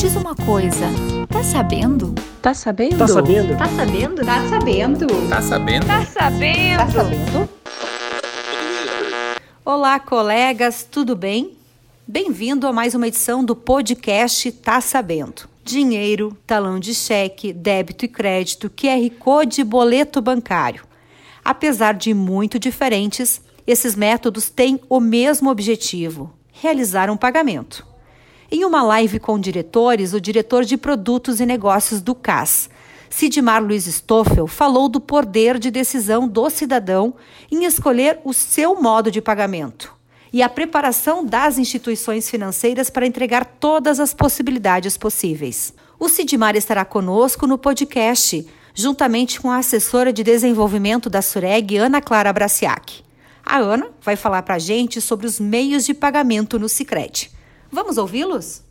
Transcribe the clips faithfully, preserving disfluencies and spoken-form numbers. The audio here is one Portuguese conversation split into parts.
diz uma coisa, tá sabendo? Tá sabendo? Tá sabendo? Tá sabendo? Tá sabendo? Tá sabendo? Tá sabendo? Tá sabendo? Olá, colegas, tudo bem? Bem-vindo a mais uma edição do podcast Tá Sabendo. Dinheiro, talão de cheque, débito e crédito, Q R Code e boleto bancário. Apesar de muito diferentes, esses métodos têm o mesmo objetivo, realizar um pagamento. Em uma live com diretores, o diretor de Produtos e Negócios do C A S, Sidmar Luiz Stoffel, falou do poder de decisão do cidadão em escolher o seu modo de pagamento e a preparação das instituições financeiras para entregar todas as possibilidades possíveis. O Sidmar estará conosco no podcast, juntamente com a assessora de desenvolvimento da SUREG, Ana Clara Brasiak. A Ana vai falar para a gente sobre os meios de pagamento no Sicredi. Vamos ouvi-los?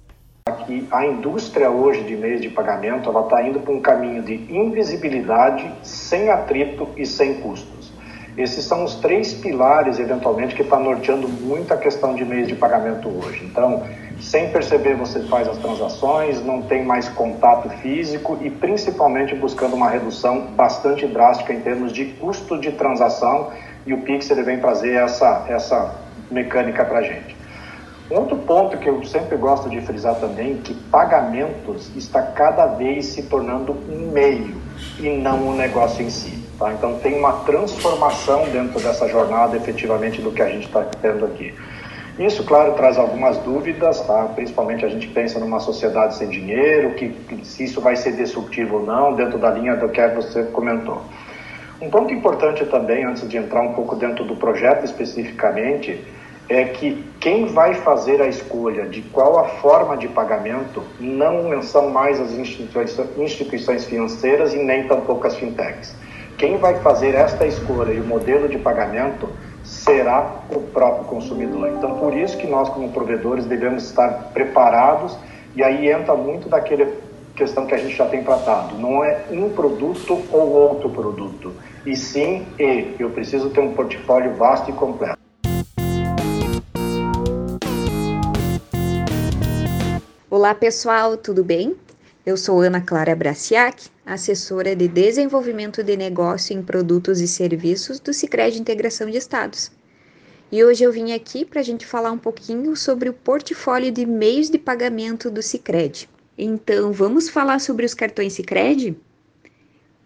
Aqui, a indústria hoje de meios de pagamento está indo para um caminho de invisibilidade, sem atrito e sem custos. Esses são os três pilares, eventualmente, que estão norteando muito a questão de meios de pagamento hoje. Então, sem perceber, você faz as transações, não tem mais contato físico e, principalmente, buscando uma redução bastante drástica em termos de custo de transação, e o Pix ele vem trazer essa, essa mecânica para a gente. Outro ponto que eu sempre gosto de frisar também, que pagamentos está cada vez se tornando um meio e não um negócio em si. Tá? Então tem uma transformação dentro dessa jornada efetivamente do que a gente está tendo aqui. Isso, claro, traz algumas dúvidas, tá? Principalmente a gente pensa numa sociedade sem dinheiro, que, que, se isso vai ser disruptivo ou não, dentro da linha do que você comentou. Um ponto importante também, antes de entrar um pouco dentro do projeto especificamente, é que quem vai fazer a escolha de qual a forma de pagamento não são mais as instituições financeiras e nem tampouco as fintechs. Quem vai fazer esta escolha e o modelo de pagamento será o próprio consumidor. Então, por isso que nós, como provedores, devemos estar preparados, e aí entra muito daquela questão que a gente já tem tratado. Não é um produto ou outro produto, e sim, e eu preciso ter um portfólio vasto e completo. Olá pessoal, tudo bem? Eu sou Ana Clara Brasiak, assessora de desenvolvimento de negócio em produtos e serviços do Sicredi Integração de Estados. E hoje eu vim aqui para a gente falar um pouquinho sobre o portfólio de meios de pagamento do Sicredi. Então, vamos falar sobre os cartões Sicredi?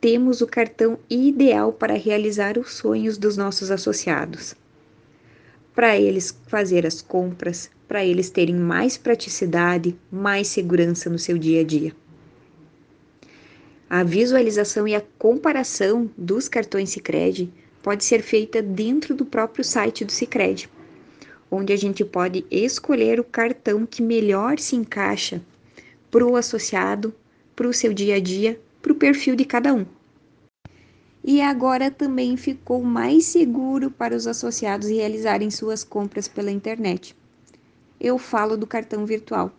Temos o cartão ideal para realizar os sonhos dos nossos associados. Para eles fazer as compras, para eles terem mais praticidade, mais segurança no seu dia a dia. A visualização e a comparação dos cartões Sicredi pode ser feita dentro do próprio site do Sicredi, onde a gente pode escolher o cartão que melhor se encaixa para o associado, para o seu dia a dia, para o perfil de cada um. E agora também ficou mais seguro para os associados realizarem suas compras pela internet. Eu falo do cartão virtual.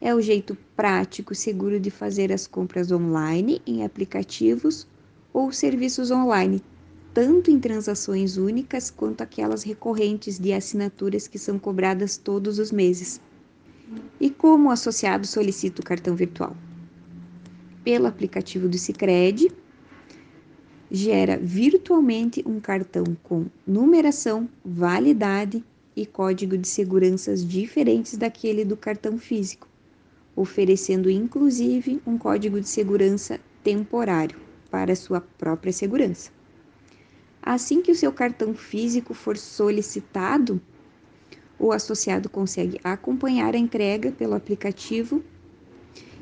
É o jeito prático e seguro de fazer as compras online em aplicativos ou serviços online, tanto em transações únicas quanto aquelas recorrentes de assinaturas que são cobradas todos os meses. E como o associado solicita o cartão virtual? Pelo aplicativo do Sicredi, gera virtualmente um cartão com numeração, validade e código de seguranças diferentes daquele do cartão físico, oferecendo inclusive um código de segurança temporário para sua própria segurança. Assim que o seu cartão físico for solicitado, o associado consegue acompanhar a entrega pelo aplicativo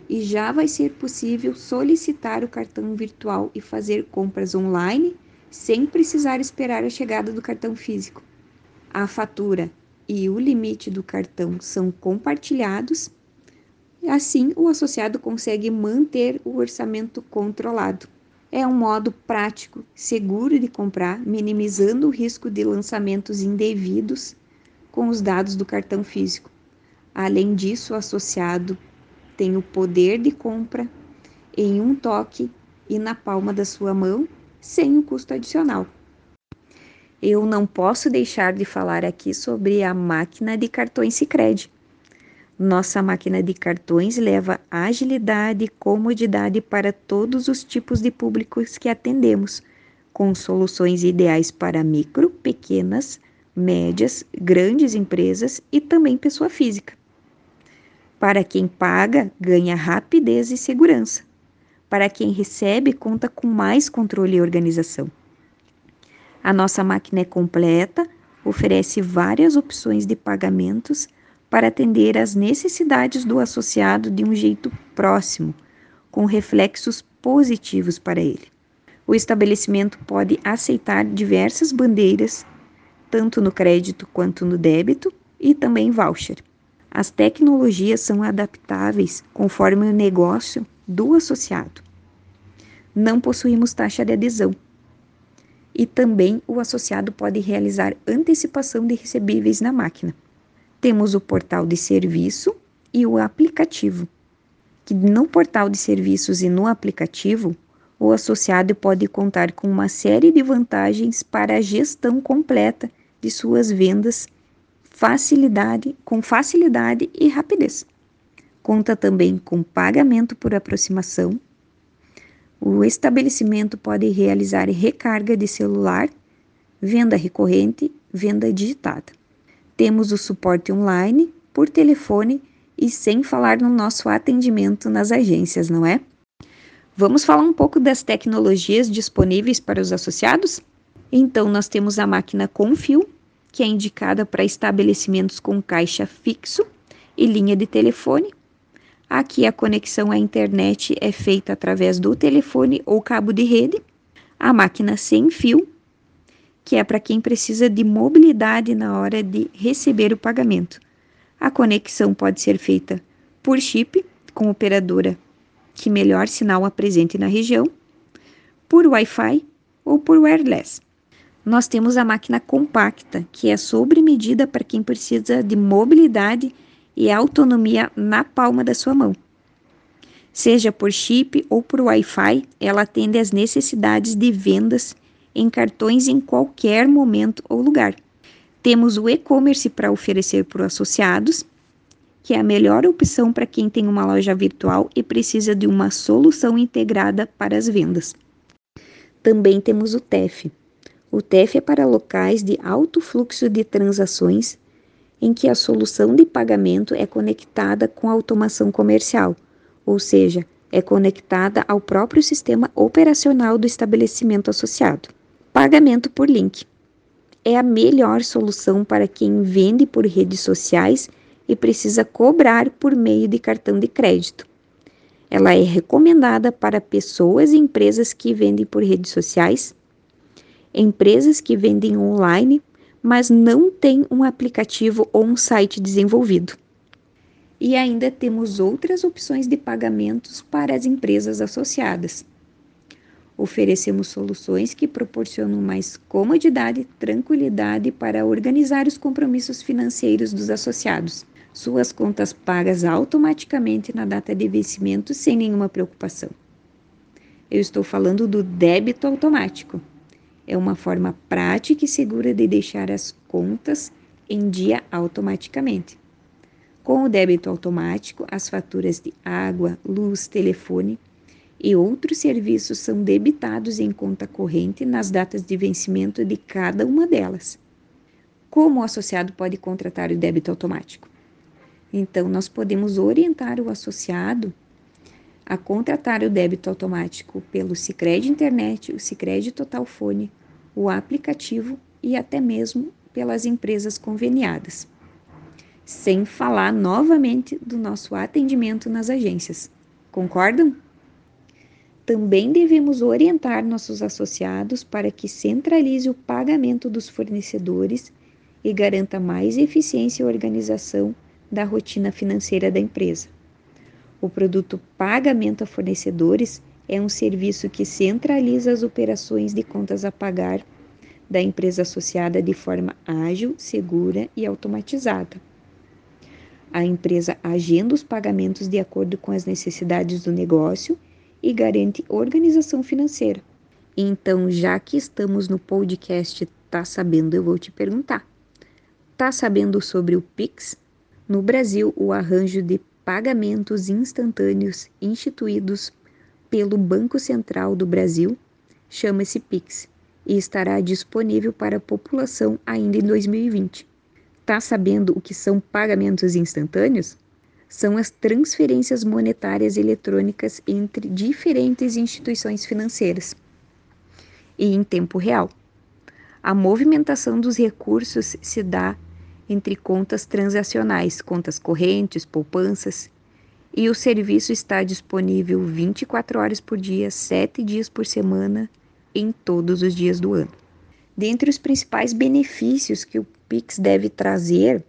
e já vai ser possível solicitar o cartão virtual e fazer compras online sem precisar esperar a chegada do cartão físico. A fatura e o limite do cartão são compartilhados, e assim o associado consegue manter o orçamento controlado. É um modo prático, seguro de comprar, minimizando o risco de lançamentos indevidos com os dados do cartão físico. Além disso, o associado tem o poder de compra em um toque e na palma da sua mão, sem um custo adicional. Eu não posso deixar de falar aqui sobre a máquina de cartões Sicredi. Nossa máquina de cartões leva agilidade e comodidade para todos os tipos de públicos que atendemos, com soluções ideais para micro, pequenas, médias, grandes empresas e também pessoa física. Para quem paga, ganha rapidez e segurança. Para quem recebe, conta com mais controle e organização. A nossa máquina é completa, oferece várias opções de pagamentos para atender às necessidades do associado de um jeito próximo, com reflexos positivos para ele. O estabelecimento pode aceitar diversas bandeiras, tanto no crédito quanto no débito, e também voucher. As tecnologias são adaptáveis conforme o negócio do associado. Não possuímos taxa de adesão. E também o associado pode realizar antecipação de recebíveis na máquina. Temos o portal de serviço e o aplicativo, que no portal de serviços e no aplicativo, o associado pode contar com uma série de vantagens para a gestão completa de suas vendas facilidade, com facilidade e rapidez. Conta também com pagamento por aproximação. O estabelecimento pode realizar recarga de celular, venda recorrente, venda digitada. Temos o suporte online, por telefone e sem falar no nosso atendimento nas agências, não é? Vamos falar um pouco das tecnologias disponíveis para os associados? Então, nós temos a máquina com fio, que é indicada para estabelecimentos com caixa fixo e linha de telefone. Aqui a conexão à internet é feita através do telefone ou cabo de rede. A máquina sem fio, que é para quem precisa de mobilidade na hora de receber o pagamento. A conexão pode ser feita por chip, com operadora que melhor sinal apresente na região, por Wi-Fi ou por wireless. Nós temos a máquina compacta, que é sobre medida para quem precisa de mobilidade e autonomia na palma da sua mão. Seja por chip ou por Wi-Fi, ela atende às necessidades de vendas em cartões em qualquer momento ou lugar. Temos o e-commerce para oferecer para os associados, que é a melhor opção para quem tem uma loja virtual e precisa de uma solução integrada para as vendas. Também temos o T E F. O T E F é para locais de alto fluxo de transações, em que a solução de pagamento é conectada com a automação comercial, ou seja, é conectada ao próprio sistema operacional do estabelecimento associado. Pagamento por link. É a melhor solução para quem vende por redes sociais e precisa cobrar por meio de cartão de crédito. Ela é recomendada para pessoas e empresas que vendem por redes sociais, empresas que vendem online, mas não têm um aplicativo ou um site desenvolvido. E ainda temos outras opções de pagamentos para as empresas associadas. Oferecemos soluções que proporcionam mais comodidade e tranquilidade para organizar os compromissos financeiros dos associados. Suas contas pagas automaticamente na data de vencimento sem nenhuma preocupação. Eu estou falando do débito automático. É uma forma prática e segura de deixar as contas em dia automaticamente. Com o débito automático, as faturas de água, luz, telefone e outros serviços são debitados em conta corrente nas datas de vencimento de cada uma delas. Como o associado pode contratar o débito automático? Então, nós podemos orientar o associado a contratar o débito automático pelo Sicredi Internet, o Sicredi Total Fone, o aplicativo e até mesmo pelas empresas conveniadas. Sem falar novamente do nosso atendimento nas agências. Concordam? Também devemos orientar nossos associados para que centralize o pagamento dos fornecedores e garanta mais eficiência e organização da rotina financeira da empresa. O produto Pagamento a Fornecedores é um serviço que centraliza as operações de contas a pagar da empresa associada de forma ágil, segura e automatizada. A empresa agenda os pagamentos de acordo com as necessidades do negócio e garante organização financeira. Então, já que estamos no podcast Tá Sabendo, eu vou te perguntar. Tá sabendo sobre o Pix? No Brasil, o arranjo de pagamentos instantâneos instituídos pelo Banco Central do Brasil chama-se Pix e estará disponível para a população ainda em dois mil e vinte. Tá sabendo o que são pagamentos instantâneos? São as transferências monetárias eletrônicas entre diferentes instituições financeiras e em tempo real. A movimentação dos recursos se dá entre contas transacionais, contas correntes, poupanças, e o serviço está disponível vinte e quatro horas por dia, sete dias por semana, em todos os dias do ano. Dentre os principais benefícios que o Pix deve trazer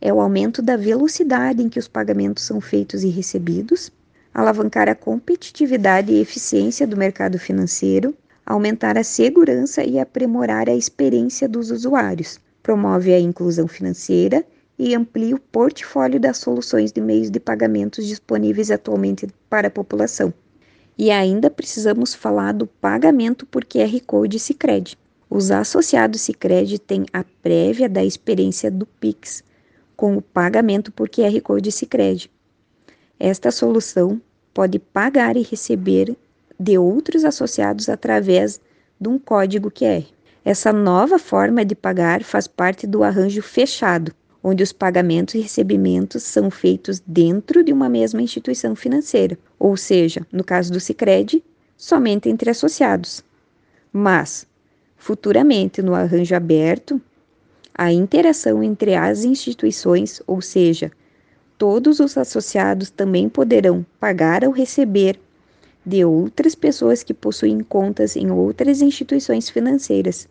é o aumento da velocidade em que os pagamentos são feitos e recebidos, alavancar a competitividade e eficiência do mercado financeiro, aumentar a segurança e aprimorar a experiência dos usuários, promove a inclusão financeira e amplia o portfólio das soluções de meios de pagamentos disponíveis atualmente para a população. E ainda precisamos falar do pagamento por Q R Code Sicredi. Os associados Sicredi têm a prévia da experiência do Pix com o pagamento por Q R Code Sicredi. Esta solução pode pagar e receber de outros associados através de um código Q R. Essa nova forma de pagar faz parte do arranjo fechado, onde os pagamentos e recebimentos são feitos dentro de uma mesma instituição financeira, ou seja, no caso do Sicredi, somente entre associados. Mas, futuramente, no arranjo aberto, a interação entre as instituições, ou seja, todos os associados também poderão pagar ou receber de outras pessoas que possuem contas em outras instituições financeiras.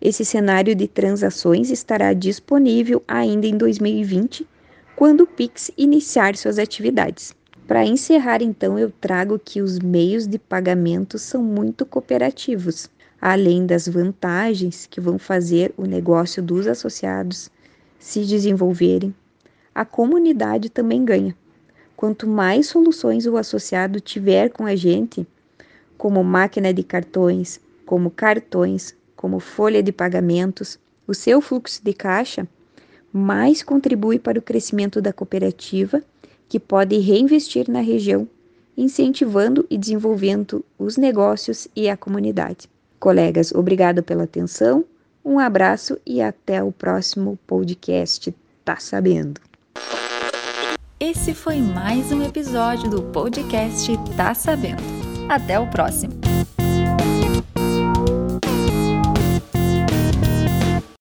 Esse cenário de transações estará disponível ainda em dois mil e vinte, quando o Pix iniciar suas atividades. Para encerrar, então, eu trago que os meios de pagamento são muito cooperativos, além das vantagens que vão fazer o negócio dos associados se desenvolverem. A comunidade também ganha. Quanto mais soluções o associado tiver com a gente, como máquina de cartões, como cartões, como folha de pagamentos, o seu fluxo de caixa, mais contribui para o crescimento da cooperativa, que pode reinvestir na região, incentivando e desenvolvendo os negócios e a comunidade. Colegas, obrigado pela atenção, um abraço e até o próximo podcast Tá Sabendo. Esse foi mais um episódio do podcast Tá Sabendo. Até o próximo.